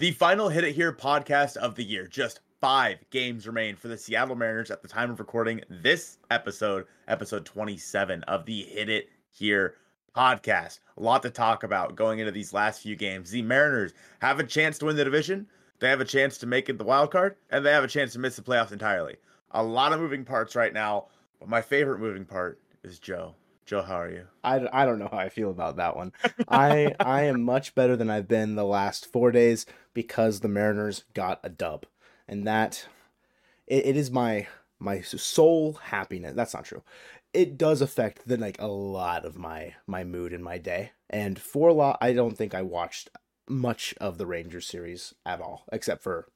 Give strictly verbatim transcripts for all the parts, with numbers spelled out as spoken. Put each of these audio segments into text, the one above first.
The final Hit It Here podcast of the year. Just five games remain for the Seattle Mariners at the time of recording this episode, episode twenty-seven of the Hit It Here podcast. A lot to talk about going into these last few games. The Mariners have a chance to win the division. They have a chance to make it the wild card, and they have a chance to miss the playoffs entirely. A lot of moving parts right now, but my favorite moving part is Joe. Joe, how are you? I, I don't know how I feel about that one. I I am much better than I've been the last four days because the Mariners got a dub. And that, it, it is my my soul happiness. That's not true. It does affect the, like, a lot of my, my mood and my day. And for a lot, I don't think I watched much of the Rangers series at all, except for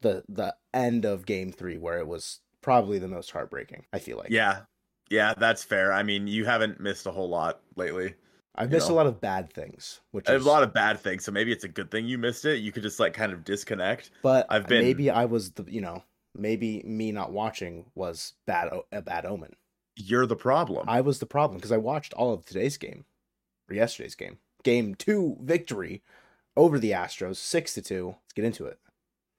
the the end of game three, where it was probably the most heartbreaking, I feel like. Yeah. Yeah, that's fair. I mean, you haven't missed a whole lot lately. I've missed know. a lot of bad things. Which is... A lot of bad things, so maybe it's a good thing you missed it. You could just, like, kind of disconnect. But I've been... maybe I was, the, you know, maybe me not watching was bad a bad omen. You're the problem. I was the problem, because I watched all of today's game, or yesterday's game. Game two victory over the Astros, six to two. Let's get into it.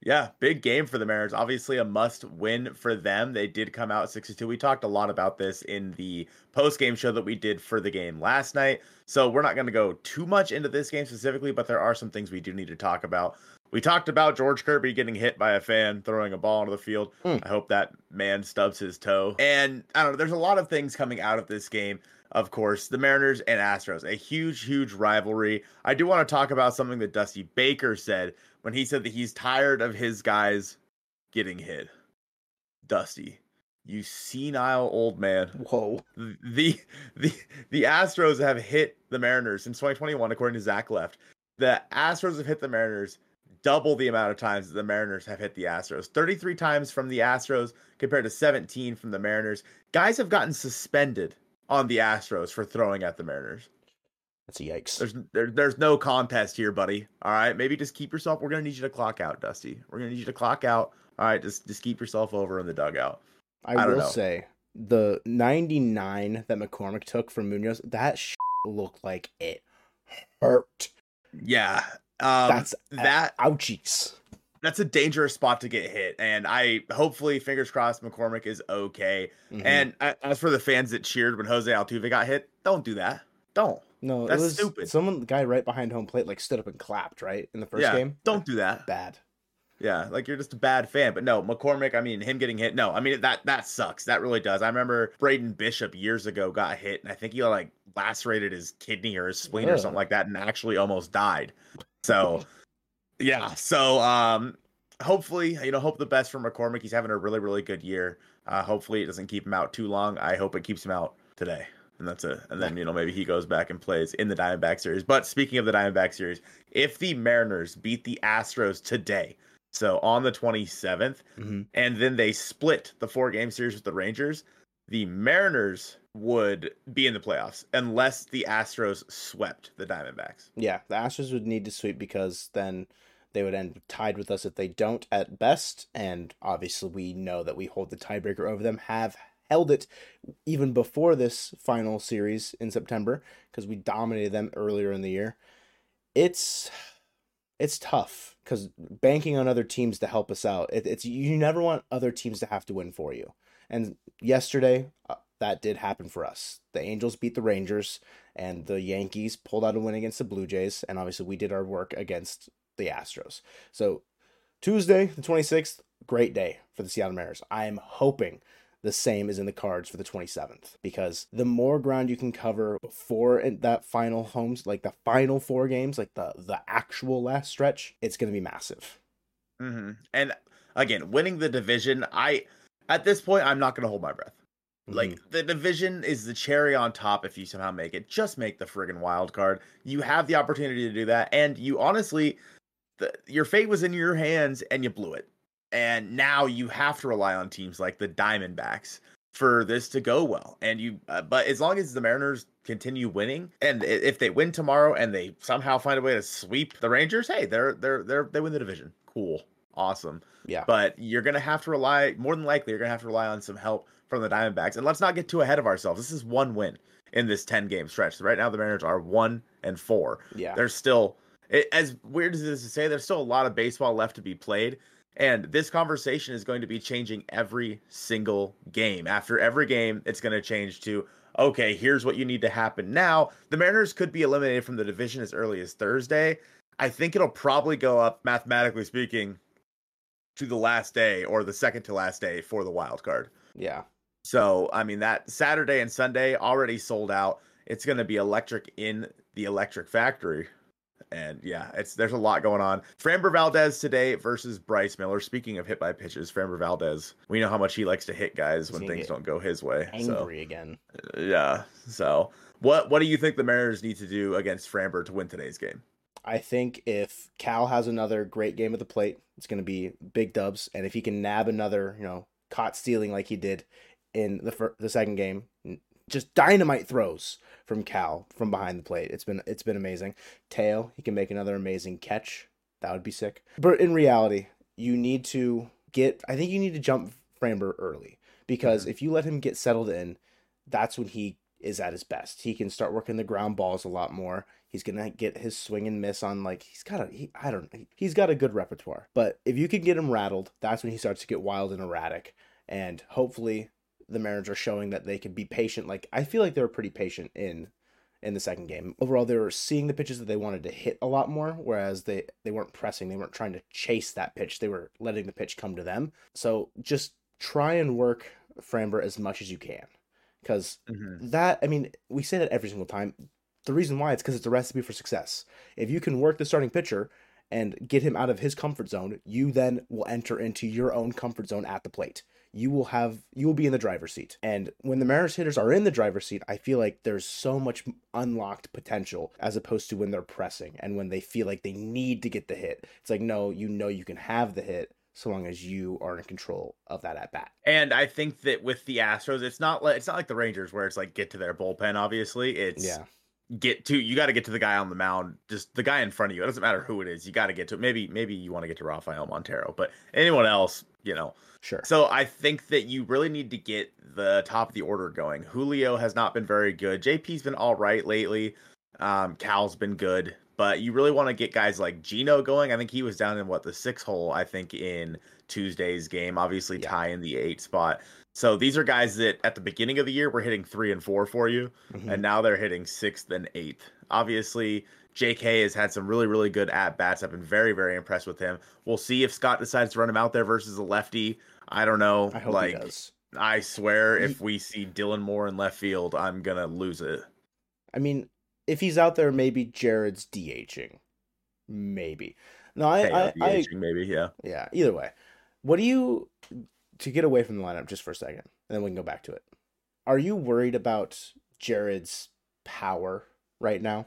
Yeah, big game for the Mariners. Obviously a must win for them. They did come out six to two. We talked a lot about this in the post-game show that we did for the game last night. So we're not going to go too much into this game specifically, but there are some things we do need to talk about. We talked about George Kirby getting hit by a fan, throwing a ball into the field. Mm. I hope that man stubs his toe. And I don't know, there's a lot of things coming out of this game. Of course, the Mariners and Astros, a huge, huge rivalry. I do want to talk about something that Dusty Baker said when he said that he's tired of his guys getting hit. Dusty, you senile old man. Whoa. The the the Astros have hit the Mariners since twenty twenty-one, according to Zach Left. The Astros have hit the Mariners double the amount of times that the Mariners have hit the Astros. thirty-three times from the Astros compared to seventeen from the Mariners. Guys have gotten suspended on the Astros for throwing at the Mariners. That's a yikes. There's there, there's no contest here, buddy. All right, maybe just keep yourself. We're gonna need you to clock out, Dusty. We're gonna need you to clock out. All right, just just keep yourself over in the dugout. I, I will know. say the ninety-nine that McCormick took from Munoz, that sh- looked like it hurt. Yeah, um, that's that. Ouchies. That's a dangerous spot to get hit. And I hopefully, fingers crossed, McCormick is okay. Mm-hmm. And I, as for the fans that cheered when Jose Altuve got hit, don't do that. Don't. No, that's it was stupid. Someone, the guy right behind home plate, like stood up and clapped, right? In the first yeah, game. Don't like, do that. Bad. Yeah. Like you're just a bad fan. But no, McCormick, I mean, him getting hit. No, I mean, that, that sucks. That really does. I remember Braden Bishop years ago got hit. And I think he like lacerated his kidney or his spleen yeah. or something like that. And actually almost died. So yeah, so um, hopefully, you know, hope the best for McCormick. He's having a really, really good year. Uh, hopefully it doesn't keep him out too long. I hope it keeps him out today. And that's a, and then, you know, maybe he goes back and plays in the Diamondback series. But speaking of the Diamondback series, if the Mariners beat the Astros today, so on the twenty-seventh, mm-hmm. and then they split the four game series with the Rangers, the Mariners would be in the playoffs unless the Astros swept the Diamondbacks. Yeah, the Astros would need to sweep because then they would end tied with us if they don't at best. And obviously we know that we hold the tiebreaker over them, have held it even before this final series in September because we dominated them earlier in the year. It's it's tough because banking on other teams to help us out, it, it's you never want other teams to have to win for you. And yesterday, uh, that did happen for us. The Angels beat the Rangers, and the Yankees pulled out a win against the Blue Jays, and obviously we did our work against the Astros. So Tuesday, the twenty-sixth, great day for the Seattle Mariners. I am hoping the same is in the cards for the twenty-seventh, because the more ground you can cover before that final homes, like the final four games, like the, the actual last stretch, it's going to be massive. Mm-hmm. And again, winning the division, I... At this point, I'm not going to hold my breath. Like, mm-hmm. the division is the cherry on top if you somehow make it. Just make the friggin' wild card. You have the opportunity to do that. And you honestly, the, your fate was in your hands and you blew it. And now you have to rely on teams like the Diamondbacks for this to go well. And you, uh, but as long as the Mariners continue winning, and if they win tomorrow and they somehow find a way to sweep the Rangers, hey, they're they're they're they win the division. Cool, awesome. Yeah. But you're gonna have to rely more than likely. You're gonna have to rely on some help from the Diamondbacks. And let's not get too ahead of ourselves. This is one win in this ten game stretch. Right now, the Mariners are one and four. Yeah. There's still, it, as weird as it is to say, there's still a lot of baseball left to be played. And this conversation is going to be changing every single game. After every game, it's going to change to, okay, here's what you need to happen now. The Mariners could be eliminated from the division as early as Thursday. I think it'll probably go up, mathematically speaking, to the last day or the second to last day for the wild card. Yeah. So, I mean, that Saturday and Sunday already sold out. It's going to be electric in the electric factory. And yeah, it's there's a lot going on. Framber Valdez today versus Bryce Miller. Speaking of hit by pitches, Framber Valdez, we know how much he likes to hit guys when things don't go his way. Angry so, again. Yeah. So what what do you think the Mariners need to do against Framber to win today's game? I think if Cal has another great game at the plate, it's going to be big dubs. And if he can nab another, you know, caught stealing like he did in the fir- the second game, just dynamite throws from Cal from behind the plate. It's been it's been amazing. Teo, he can make another amazing catch. That would be sick. But in reality, you need to get, I think you need to jump Framber early, because mm-hmm. if you let him get settled in, that's when he is at his best. He can start working the ground balls a lot more. He's going to get his swing and miss on, like, he's got a, he, I don't know, he's got a good repertoire. But if you can get him rattled, that's when he starts to get wild and erratic. And hopefully the Mariners are showing that they can be patient. Like, I feel like they were pretty patient in in the second game. Overall, they were seeing the pitches that they wanted to hit a lot more, whereas they, they weren't pressing. They weren't trying to chase that pitch. They were letting the pitch come to them. So just try and work Framber as much as you can. Because mm-hmm. that, I mean, we say that every single time. The reason why, it's because it's a recipe for success. If you can work the starting pitcher and get him out of his comfort zone, you then will enter into your own comfort zone at the plate. You will have, you will be in the driver's seat. And when the Mariners hitters are in the driver's seat, I feel like there's so much unlocked potential, as opposed to when they're pressing and when they feel like they need to get the hit. It's like, no, you know you can have the hit so long as you are in control of that at bat. And I think that with the Astros, it's not like, it's not like the Rangers where it's like get to their bullpen, obviously. It's yeah. Get to, you got to get to the guy on the mound, just the guy in front of you. It doesn't matter who it is. You got to get to it. Maybe, maybe you want to get to Rafael Montero, but anyone else, you know. Sure. So I think that you really need to get the top of the order going. Julio has not been very good. J P's been all right lately. Um, Cal's been good, but you really want to get guys like Gino going. I think he was down in what, the sixth hole, I think, in Tuesday's game, obviously yeah. Ty in the eight spot. So these are guys that at the beginning of the year were hitting three and four for you, mm-hmm. and now they're hitting sixth and eighth. Obviously, J K has had some really, really good at-bats. I've been very, very impressed with him. We'll see if Scott decides to run him out there versus a lefty. I don't know. I hope, like, he does. I swear, he... if we see Dylan Moore in left field, I'm going to lose it. I mean, if he's out there, maybe Jared's D H ing. Maybe. No, I... Hey, I, I D H ing, maybe, yeah. Yeah, either way. What do you... To get away from the lineup just for a second, and then we can go back to it. Are you worried about Jared's power right now?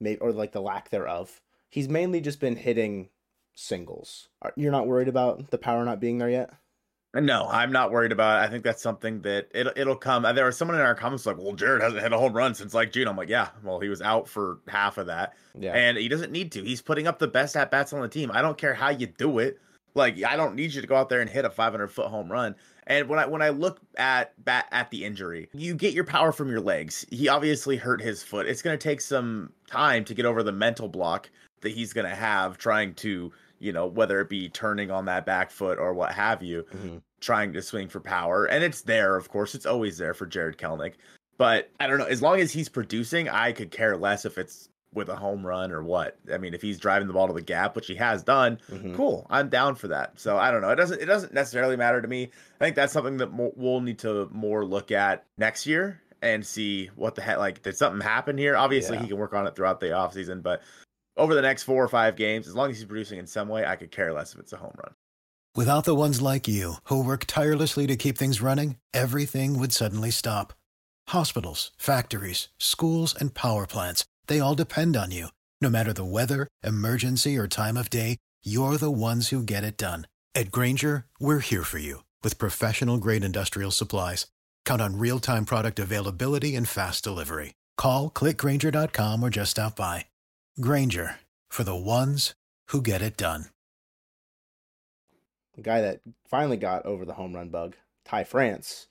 Maybe, or like the lack thereof? He's mainly just been hitting singles. Are, you're not worried about the power not being there yet? No, I'm not worried about it. I think that's something that it, it'll come. There was someone in our comments like, well, Jared hasn't hit a home run since like June. I'm like, yeah, well, he was out for half of that. Yeah. And he doesn't need to. He's putting up the best at-bats on the team. I don't care how you do it. Like, I don't need you to go out there and hit a five hundred foot home run. And when I when I look at bat, at the injury, you get your power from your legs. He obviously hurt his foot. It's going to take some time to get over the mental block that he's going to have trying to, you know, whether it be turning on that back foot or what have you, mm-hmm. trying to swing for power. And it's there, of course. It's always there for Jared Kelnick. But I don't know. As long as he's producing, I could care less if it's with a home run or what. I mean, if he's driving the ball to the gap, which he has done, mm-hmm. cool. I'm down for that. So I don't know. It doesn't, it doesn't necessarily matter to me. I think that's something that mo- we'll need to more look at next year and see what the heck, like, did something happen here? Obviously yeah. he can work on it throughout the off season, but over the next four or five games, as long as he's producing in some way, I could care less if it's a home run. Without the ones like you who work tirelessly to keep things running, everything would suddenly stop. Hospitals, factories, schools, and power plants. They all depend on you. No matter the weather, emergency, or time of day, you're the ones who get it done. At Grainger, we're here for you with professional-grade industrial supplies. Count on real-time product availability and fast delivery. Call, click grainger dot com or just stop by. Grainger, for the ones who get it done. The guy that finally got over the home run bug, Ty France,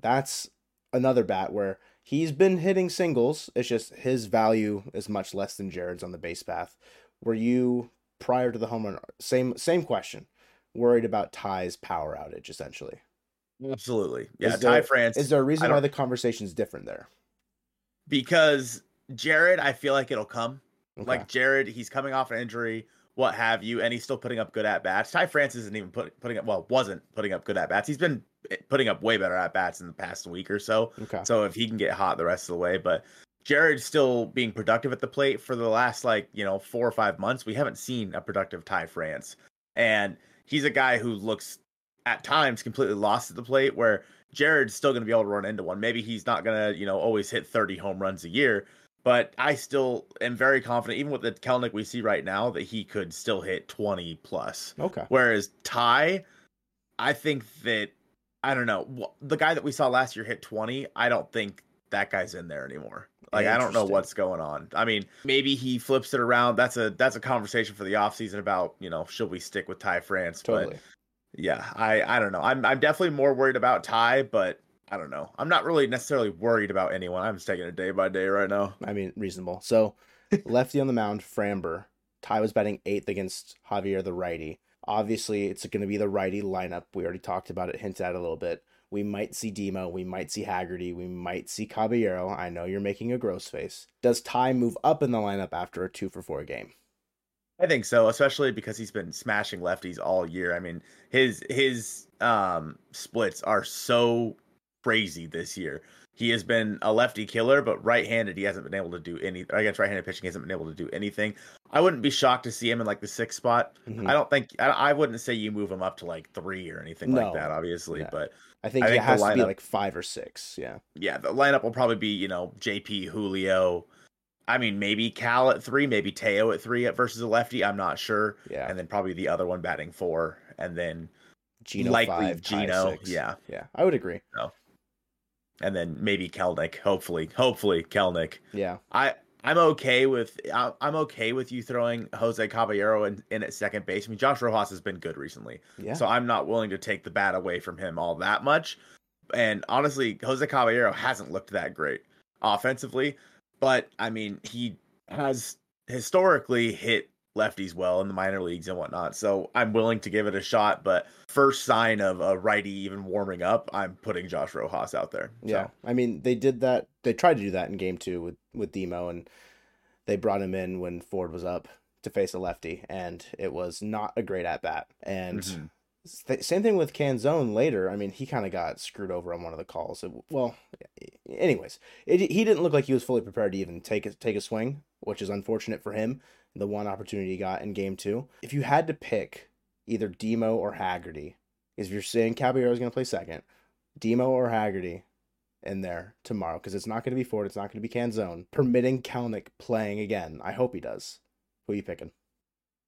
that's another bat where he's been hitting singles. It's just his value is much less than Jared's on the base path. Were you, prior to the home run, same same question, worried about Ty's power outage, essentially? Absolutely. Yeah, there, Ty France. Is there a reason why the conversation's different there? Because Jared, I feel like it'll come. Okay. Like Jared, he's coming off an injury, what have you, and he's still putting up good at-bats. Ty France isn't even put, putting up, well, wasn't putting up good at-bats. He's been putting up way better at-bats in the past week or so. Okay. So if he can get hot the rest of the way, but Jared's still being productive at the plate for the last, like, you know, four or five months. We haven't seen a productive Ty France. And he's a guy who looks at times completely lost at the plate, where Jared's still going to be able to run into one. Maybe he's not going to, you know, always hit thirty home runs a year, but I still am very confident, even with the Kelnick we see right now, that he could still hit twenty plus. Okay. Whereas Ty, I think that, I don't know, the guy that we saw last year hit twenty. I don't think that guy's in there anymore. Like, I don't know what's going on. I mean, maybe he flips it around. That's a, that's a conversation for the off season about, you know, should we stick with Ty France? Totally. But yeah, I, I don't know. I'm I'm definitely more worried about Ty, but I don't know. I'm not really necessarily worried about anyone. I'm just taking it day by day right now. I mean, reasonable. So lefty on the mound, Framber. Ty was batting eighth against Javier, the righty. Obviously, it's going to be the righty lineup. We already talked about it, hinted at it a little bit. We might see Demo. We might see Haggerty. We might see Caballero. I know you're making a gross face. Does Ty move up in the lineup after a two for four game? I think so, especially because he's been smashing lefties all year. I mean, his his um, splits are so crazy this year. He has been a lefty killer, but right-handed, he hasn't been able to do any. I guess right-handed pitching, he hasn't been able to do anything. I wouldn't be shocked to see him in like the sixth spot. Mm-hmm. I don't think I, I wouldn't say you move him up to like three or anything no. like that, obviously. Yeah. But I think, I think it has lineup, to be like five or six. Yeah, yeah. The lineup will probably be, you know, J P, Julio. I mean, maybe Cal at three, maybe Teo at three at versus a lefty. I'm not sure. Yeah. And then probably the other one batting four, and then Gino likely five, Gino. Yeah. Yeah. I would agree. So, and then maybe Kelnick. Hopefully, hopefully Kelnick. Yeah. I, I'm okay with, I, I'm okay with you throwing Jose Caballero in, in at second base. I mean, Josh Rojas has been good recently. Yeah. So I'm not willing to take the bat away from him all that much. And honestly, Jose Caballero hasn't looked that great offensively. But, I mean, he has historically hit lefties well in the minor leagues and whatnot. So I'm willing to give it a shot. But first sign of a righty even warming up, I'm putting Josh Rojas out there. Yeah. So. I mean, they did that. They tried to do that in game two with, with Demo. And they brought him in when Ford was up to face a lefty. And it was not a great at-bat. And mm-hmm. th- same thing with Canzone later. I mean, he kind of got screwed over on one of the calls. It, well... Anyways, it, he didn't look like he was fully prepared to even take a, take a swing, which is unfortunate for him, the one opportunity he got in game two. If you had to pick either Demo or Haggerty, if you're saying Caballero's going to play second, Demo or Haggerty in there tomorrow, because it's not going to be Ford, it's not going to be Canzone, permitting Kelnick playing again. I hope he does. Who are you picking?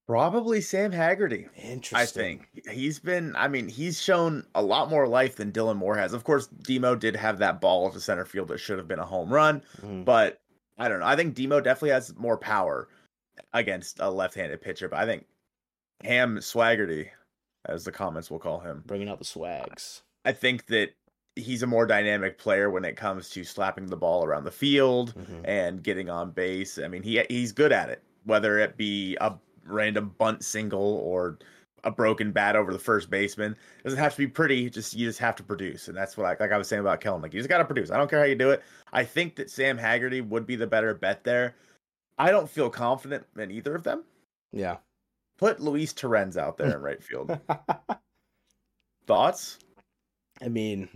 Probably Sam Haggerty. Interesting. I think he's been, I mean, he's shown a lot more life than Dylan Moore has. Of course, Demo did have that ball to center field that should have been a home run, mm. but I don't know. I think Demo definitely has more power against a left-handed pitcher, but I think Ham Swaggerty, as the comments will call him, bringing out the swags. I think that he's a more dynamic player when it comes to slapping the ball around the field mm-hmm. and getting on base. I mean, he he's good at it, whether it be a random bunt single or a broken bat over the first baseman. It doesn't have to be pretty, just you just have to produce. And that's what I like I was saying about Kelnick. Like, you just gotta produce. I don't care how you do it. I think that Sam Haggerty would be the better bet there. I don't feel confident in either of them. Yeah. Put Luis Torrens out there in right field. Thoughts? I mean,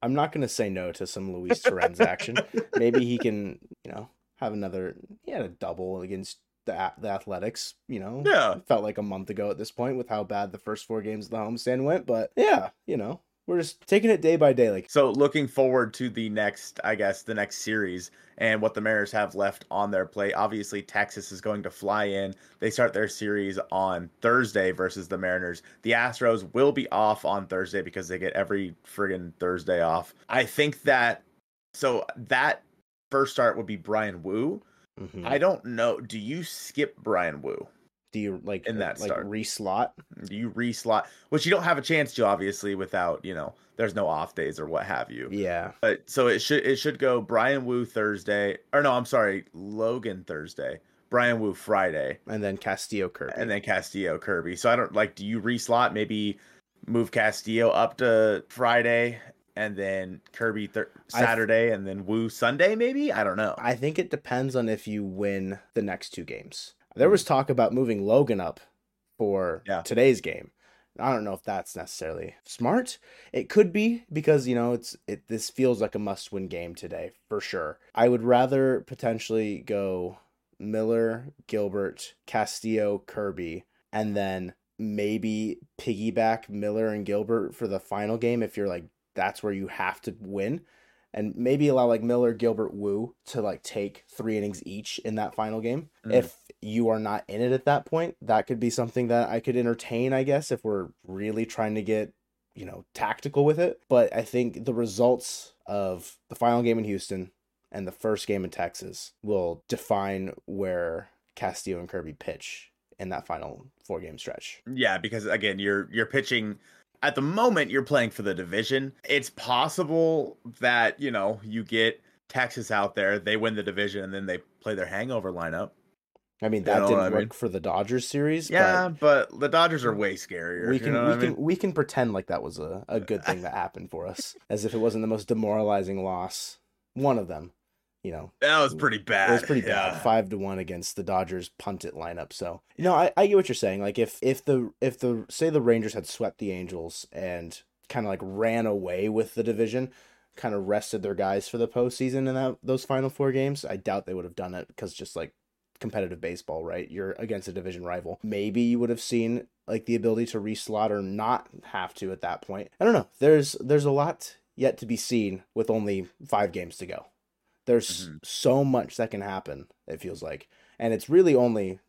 I'm not gonna say no to some Luis Torrens action. Maybe he can, you know, have another he had a double against The, the Athletics, you know, yeah. Felt like a month ago at this point with how bad the first four games of the homestand went. But yeah, you know, we're just taking it day by day. Like, so looking forward to the next, I guess, the next series and what the Mariners have left on their plate. Obviously, Texas is going to fly in. They start their series on Thursday versus the Mariners. The Astros will be off on Thursday because they get every friggin' Thursday off. I think that, so that first start would be Brian Woo. Mm-hmm. I don't know. Do you skip Brian Woo? Do you like in that like start. reslot? Do you reslot? Which you don't have a chance to, obviously, without, you know, there's no off days or what have you. Yeah. But so it should it should go Brian Woo Thursday, or no, I'm sorry, Logan Thursday, Brian Woo Friday, and then Castillo Kirby, and then Castillo Kirby. So I don't like. Do you reslot? Maybe move Castillo up to Friday, and then Kirby thir- Saturday, th- and then Woo Sunday. Maybe I don't know. I think it depends on if you win the next two games. There was talk about moving Logan up for yeah. today's game. I don't know if that's necessarily smart. It could be because, you know, it's it. This feels like a must-win game today for sure. I would rather potentially go Miller, Gilbert, Castillo, Kirby, and then maybe piggyback Miller and Gilbert for the final game if you're like, that's where you have to win. And maybe allow like Miller, Gilbert, Woo to like take three innings each in that final game. Mm. If you are not in it at that point, that could be something that I could entertain, I guess, if we're really trying to get, you know, tactical with it. But I think the results of the final game in Houston and the first game in Texas will define where Castillo and Kirby pitch in that final four game stretch. Yeah, because again, you're you're pitching. At the moment, you're playing for the division. It's possible that, you know, you get Texas out there, they win the division, and then they play their hangover lineup. I mean, that you know didn't work mean? for the Dodgers series. Yeah, but, but the Dodgers are way scarier. We can you know we I mean? can we can pretend like that was a, a good thing that happened for us, as if it wasn't the most demoralizing loss. One of them, you know, that was pretty bad. It was pretty yeah. bad, five to one against the Dodgers punted lineup. So, you know, I, I get what you're saying. Like if if the if the say the Rangers had swept the Angels and kind of like ran away with the division, kind of rested their guys for the postseason in that those final four games, I doubt they would have done it because just like. Competitive baseball, right? You're against a division rival. Maybe you would have seen like the ability to reslot or not have to at that point. I don't know. There's there's a lot yet to be seen with only five games to go. There's mm-hmm. so much that can happen, it feels like. And it's really only,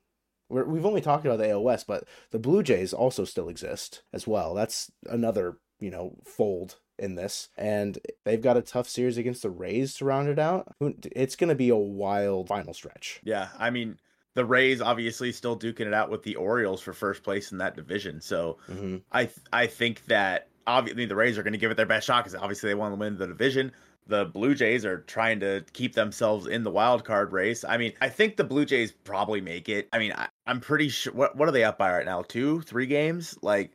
we're, we've only talked about the A L West, but the Blue Jays also still exist as well. That's another, you know, fold in this. And they've got a tough series against the Rays to round it out. It's going to be a wild final stretch. Yeah. I mean, the Rays obviously still duking it out with the Orioles for first place in that division. So mm-hmm. I th- I think that obviously the Rays are going to give it their best shot because obviously they want to win the division. The Blue Jays are trying to keep themselves in the wild card race. I mean, I think the Blue Jays probably make it. I mean, I, I'm pretty sure. What, what are they up by right now? Two, three games? Like,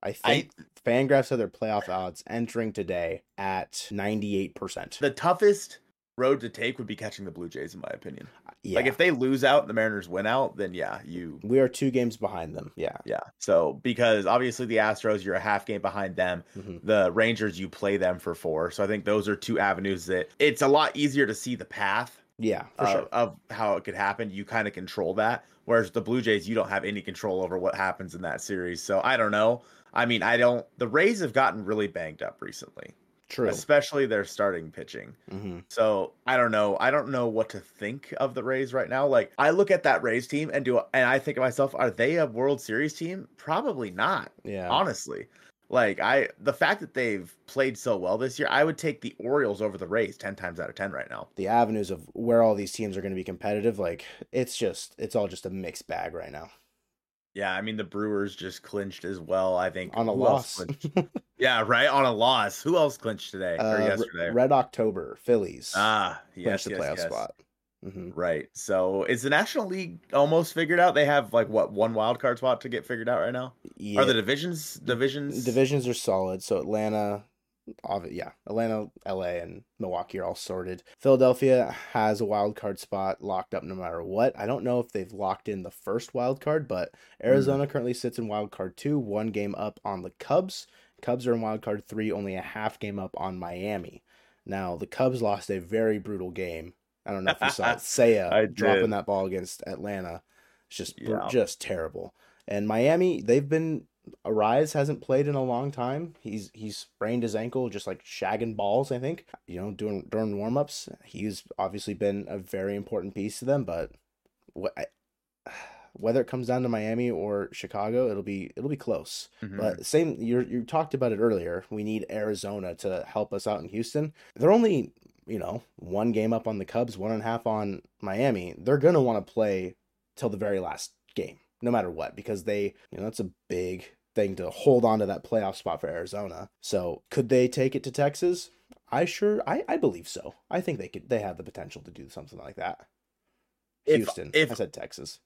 I think I, Fangraphs have their playoff odds entering today at ninety-eight percent. The toughest road to take would be catching the Blue Jays, in my opinion. Yeah. Like, if they lose out and the Mariners win out, then yeah, you... We are two games behind them. Yeah. Yeah. So, because obviously the Astros, you're a half game behind them. Mm-hmm. The Rangers, you play them for four. So, I think those are two avenues that... It's a lot easier to see the path. Yeah, for uh, sure. Of how it could happen. You kind of control that. Whereas the Blue Jays, you don't have any control over what happens in that series. So, I don't know. I mean, I don't... The Rays have gotten really banged up recently. True. Especially their starting pitching. Mm-hmm. So, I don't know. I don't know what to think of the Rays right now. Like, I look at that Rays team and do, and I think to myself, are they a World Series team? Probably not. Yeah. Honestly. Like, I... The fact that they've played so well this year, I would take the Orioles over the Rays ten times out of ten right now. The avenues of where all these teams are going to be competitive, like, it's just... It's all just a mixed bag right now. Yeah, I mean, the Brewers just clinched as well, I think. On a Who loss. yeah, right? On a loss. Who else clinched today uh, or yesterday? Red October, Phillies. Ah, yes, clinched the yes, playoff yes. spot. Mm-hmm. Right. So is the National League almost figured out? They have, like, what, one wild card spot to get figured out right now? Yeah. Are the divisions? Divisions Divisions are solid. So Atlanta, yeah, Atlanta, L A, and Milwaukee are all sorted. Philadelphia has a wild card spot locked up no matter what. I don't know if they've locked in the first wild card, but Arizona mm. currently sits in wild card two, one game up on the Cubs. Cubs are in wild card three, only a half game up on Miami. Now, the Cubs lost a very brutal game. I don't know if you saw it. Seiya dropping that ball against Atlanta. It's just, yeah. just terrible. And Miami, they've been Arise hasn't played in a long time. He's he's sprained his ankle just like shagging balls, I think. You know, during during warmups, he's obviously been a very important piece to them. But what, I, whether it comes down to Miami or Chicago, it'll be it'll be close. Mm-hmm. But same, you you talked about it earlier. We need Arizona to help us out in Houston. They're only, you know, one game up on the Cubs, one and a half on Miami. They're gonna want to play till the very last game, no matter what, because they, you know, that's a big thing to hold on to that playoff spot for Arizona. So could they take it to Texas? I sure, I, I believe so. I think they could, they have the potential to do something like that. If, Houston, if, I said Texas.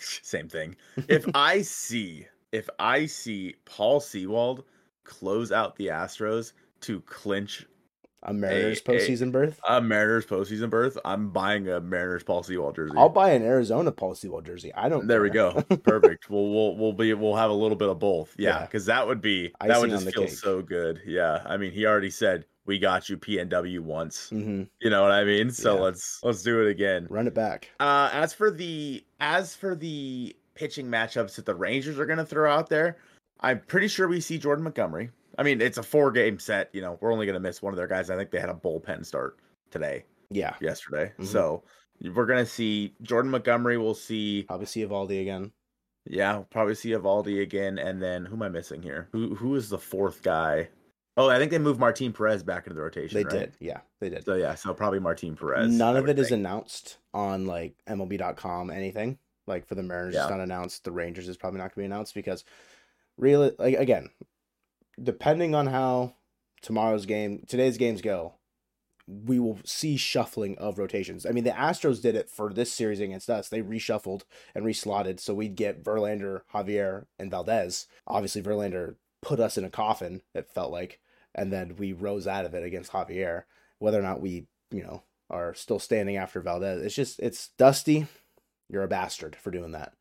Same thing. If I see, if I see Paul Sewald close out the Astros to clinch a Mariners a, postseason a, berth? A Mariners postseason berth. I'm buying a Mariners Paul Sewald jersey. I'll buy an Arizona Paul Sewald jersey. I don't. There care. We go. Perfect. we'll we'll we'll be we'll have a little bit of both. Yeah, because yeah. that would be icing that would just feel cake. So good. Yeah, I mean, he already said we got you P N W once. Mm-hmm. You know what I mean? So yeah. let's let's do it again. Run it back. Uh, as for the as for the pitching matchups that the Rangers are going to throw out there, I'm pretty sure we see Jordan Montgomery. I mean, it's a four-game set. You know, we're only going to miss one of their guys. I think they had a bullpen start today. Yeah. Yesterday. Mm-hmm. So we're going to see Jordan Montgomery. We'll see. Probably see Evaldi again. Yeah, we'll probably see Evaldi again. And then who am I missing here? Who Who is the fourth guy? Oh, I think they moved Martin Perez back into the rotation, They right? did. Yeah, they did. So, yeah, so probably Martin Perez. None I of it think. is announced on, like, M L B dot com, anything. Like, for the Mariners, yeah. it's not announced. The Rangers is probably not going to be announced because, really, like, again, depending on how tomorrow's game, today's games go, we will see shuffling of rotations. I mean, the Astros did it for this series against us. They reshuffled and reslotted, so we'd get Verlander, Javier, and Valdez. Obviously, Verlander put us in a coffin, it felt like, and then we rose out of it against Javier. Whether or not we, you know, are still standing after Valdez, it's just, it's Dusty, you're a bastard for doing that.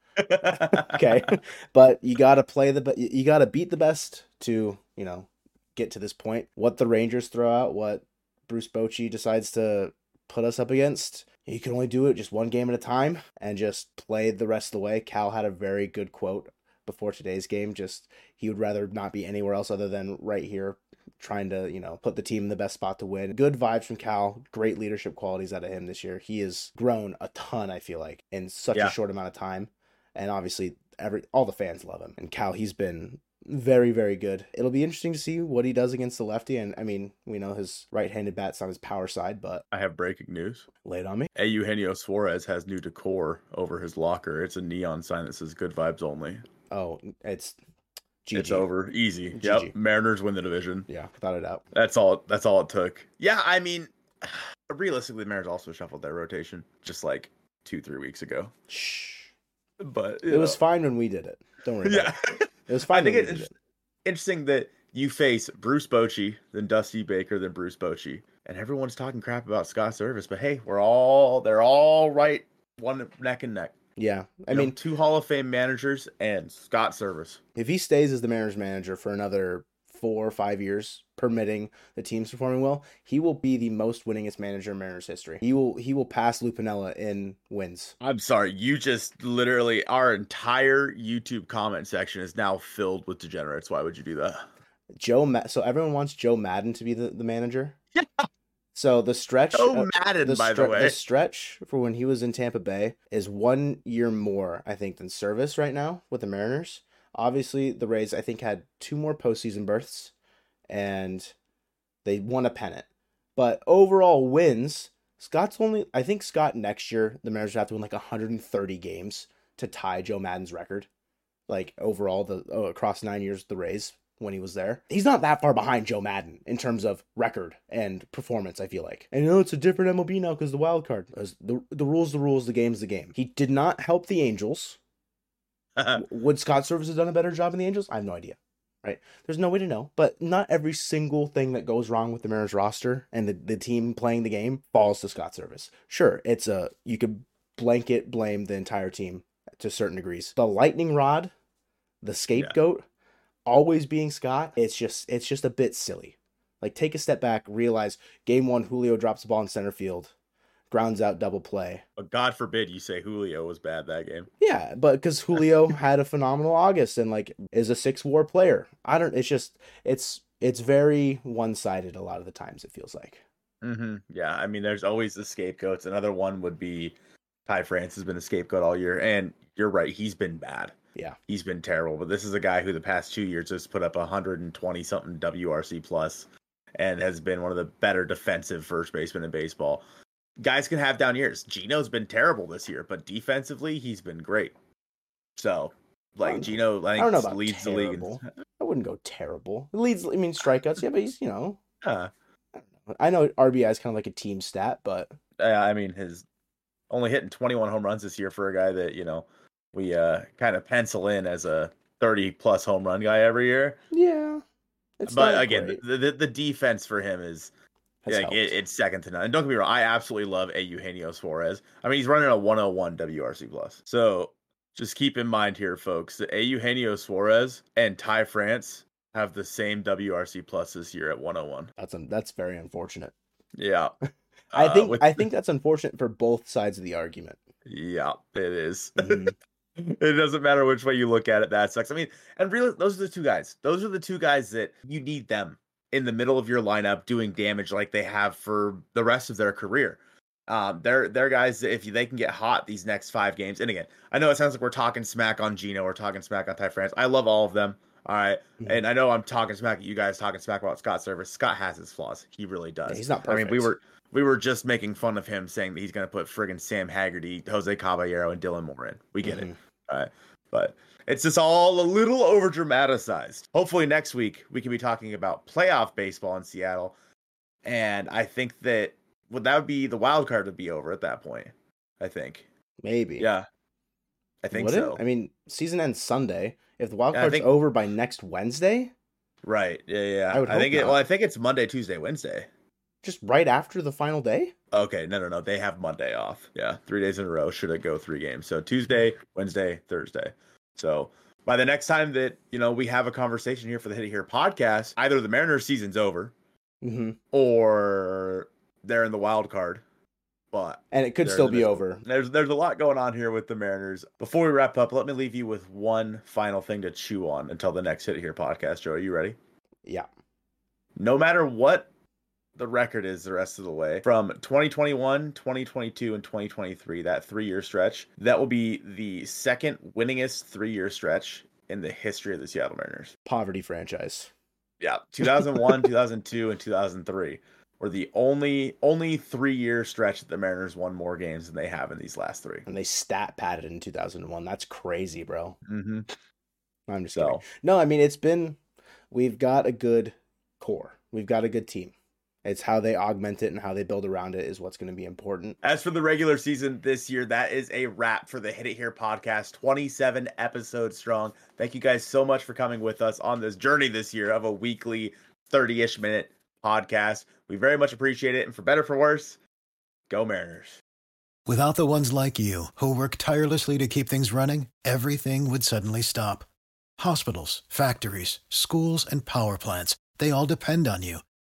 Okay, but you gotta play the, you gotta beat the best to, you know, get to this point. What the Rangers throw out, what Bruce Bochy decides to put us up against, you can only do it just one game at a time and just play the rest of the way. Cal had a very good quote before today's game. Just, he would rather not be anywhere else other than right here, trying to, you know, put the team in the best spot to win. Good vibes from Cal. Great leadership qualities out of him this year. He has grown a ton, I feel like, in such yeah. a short amount of time. And obviously, every all the fans love him. And Cal, he's been very, very good. It'll be interesting to see what he does against the lefty. And, I mean, we know his right-handed bat's on his power side, but... I have breaking news. Lay it on me. Hey, Eugenio Suarez has new decor over his locker. It's a neon sign that says good vibes only. Oh, it's... G G. It's over. Easy. G G. Yep. Mariners win the division. Yeah, without a doubt. That's all, that's all it took. Yeah, I mean, realistically, the Mariners also shuffled their rotation just like two, three weeks ago. Shh. But it know. was fine when we did it. Don't worry. About yeah, it. it was fine. I think when it's we did it. Interesting that you face Bruce Bochy, then Dusty Baker, then Bruce Bochy, and everyone's talking crap about Scott Servais. But hey, we're all they're all right, one neck and neck. Yeah, I you mean, know, two Hall of Fame managers and Scott Servais. If he stays as the Mariners manager for another four or five years, permitting the team's performing well, he will be the most winningest manager in Mariners history. He will he will pass Lou Piniella in wins. I'm sorry, you just literally, our entire YouTube comment section is now filled with degenerates. Why would you do that? Joe, Ma- so everyone wants Joe Madden to be the, the manager. Yeah. So the stretch, Joe Madden, uh, the by stre- the way, the stretch for when he was in Tampa Bay is one year more, I think, than Servais right now with the Mariners. Obviously, the Rays, I think, had two more postseason berths, and they won a pennant. But overall wins, Scott's only... I think Scott next year, the Mariners have to win like one hundred thirty games to tie Joe Madden's record. Like, overall, the oh, across nine years, the Rays, when he was there. He's not that far behind Joe Madden in terms of record and performance, I feel like. And, you know, it's a different M L B now because the wild card. The, the rule's the rules, the game's the game. He did not help the Angels. Would Scott Servais have done a better job in the Angels? I have no idea, right? There's no way to know, but not every single thing that goes wrong with the Mariners roster and the, the team playing the game falls to Scott Servais. Sure, it's a you could blanket blame the entire team to certain degrees. The lightning rod, the scapegoat, yeah. always being Scott, it's just it's just a bit silly. Like, take a step back, realize game one, Julio drops the ball in center field. grounds out double play. But God forbid you say Julio was bad that game. Yeah, but because Julio had a phenomenal August and like is a six war player. I don't. It's just it's it's very one sided a lot of the times. It feels like. Mm-hmm. Yeah, I mean, there's always the scapegoats. Another one would be Ty France has been a scapegoat all year, and you're right, he's been bad. Yeah, he's been terrible. But this is a guy who the past two years has put up one hundred twenty something W R C plus, and has been one of the better defensive first basemen in baseball. Guys can have down years. Gino's been terrible this year, but defensively, he's been great. So, like, I Gino, I, think I don't know about leads terrible. The league. In... I wouldn't go terrible. Leads, I mean, strikeouts, yeah, but he's, you know. Uh, I know R B I is kind of like a team stat, but. Uh, I mean, his only hitting twenty-one home runs this year for a guy that, you know, we uh, kind of pencil in as a thirty-plus home run guy every year. Yeah. It's but, again, the, the the defense for him is. Like, it, it's second to none. And don't get me wrong, I absolutely love a Eugenio Suarez. I mean, he's running a one oh one W R C plus. So just keep in mind here, folks, that a Eugenio Suarez and Ty France have the same W R C plus this year at one oh one. That's um, that's very unfortunate. Yeah, I uh, think with... I think that's unfortunate for both sides of the argument. Yeah, it is. Mm-hmm. It doesn't matter which way you look at it. That sucks. I mean, and really, those are the two guys. Those are the two guys that you need them in the middle of your lineup doing damage like they have for the rest of their career. Um, they're, they're guys that if they can get hot these next five games, and again, I know it sounds like we're talking smack on Gino, we're talking smack on Ty France. I love all of them, all right? Mm-hmm. And I know I'm talking smack at you guys, talking smack about Scott Servais. Scott has his flaws. He really does. Yeah, he's not perfect. I mean, we were we were just making fun of him saying that he's going to put friggin' Sam Haggerty, Jose Caballero, and Dylan Moore in. We get mm-hmm. it, all right? But it's just all a little over dramatized. Hopefully next week we can be talking about playoff baseball in Seattle. And I think that well, that would be the wild card would be over at that point. I think. Maybe. Yeah. I think would so. It? I mean, season ends Sunday. If the wild card's think, over by next Wednesday. Right. Yeah. Yeah. I, would I think not. it. Well, I think it's Monday, Tuesday, Wednesday. Just right after the final day? Okay, no, no, no. They have Monday off. Yeah, three days in a row. Should it go three games? So Tuesday, Wednesday, Thursday. So by the next time that, you know, we have a conversation here for the Hit It Here podcast, either the Mariners season's over mm-hmm. or they're in the wild card. But and it could still be over. There's there's a lot going on here with the Mariners. Before we wrap up, let me leave you with one final thing to chew on until the next Hit It Here podcast. Joe, are you ready? Yeah. No matter what the record is the rest of the way from twenty twenty-one, twenty twenty-two, and twenty twenty-three, that three-year stretch, that will be the second winningest three-year stretch in the history of the Seattle Mariners. Poverty franchise. Yeah, two thousand one, two thousand two, and two thousand three were the only only three-year stretch that the Mariners won more games than they have in these last three. And they stat padded in two thousand one. That's crazy, bro. Mm-hmm. I'm just so. Kidding. No, I mean, it's been, we've got a good core. We've got a good team. It's how they augment it and how they build around it is what's going to be important. As for the regular season this year, that is a wrap for the Hit It Here podcast, twenty-seven episodes strong. Thank you guys so much for coming with us on this journey this year of a weekly thirty-ish minute podcast. We very much appreciate it. And for better, for worse, go Mariners. Without the ones like you who work tirelessly to keep things running, everything would suddenly stop. Hospitals, factories, schools, and power plants, they all depend on you.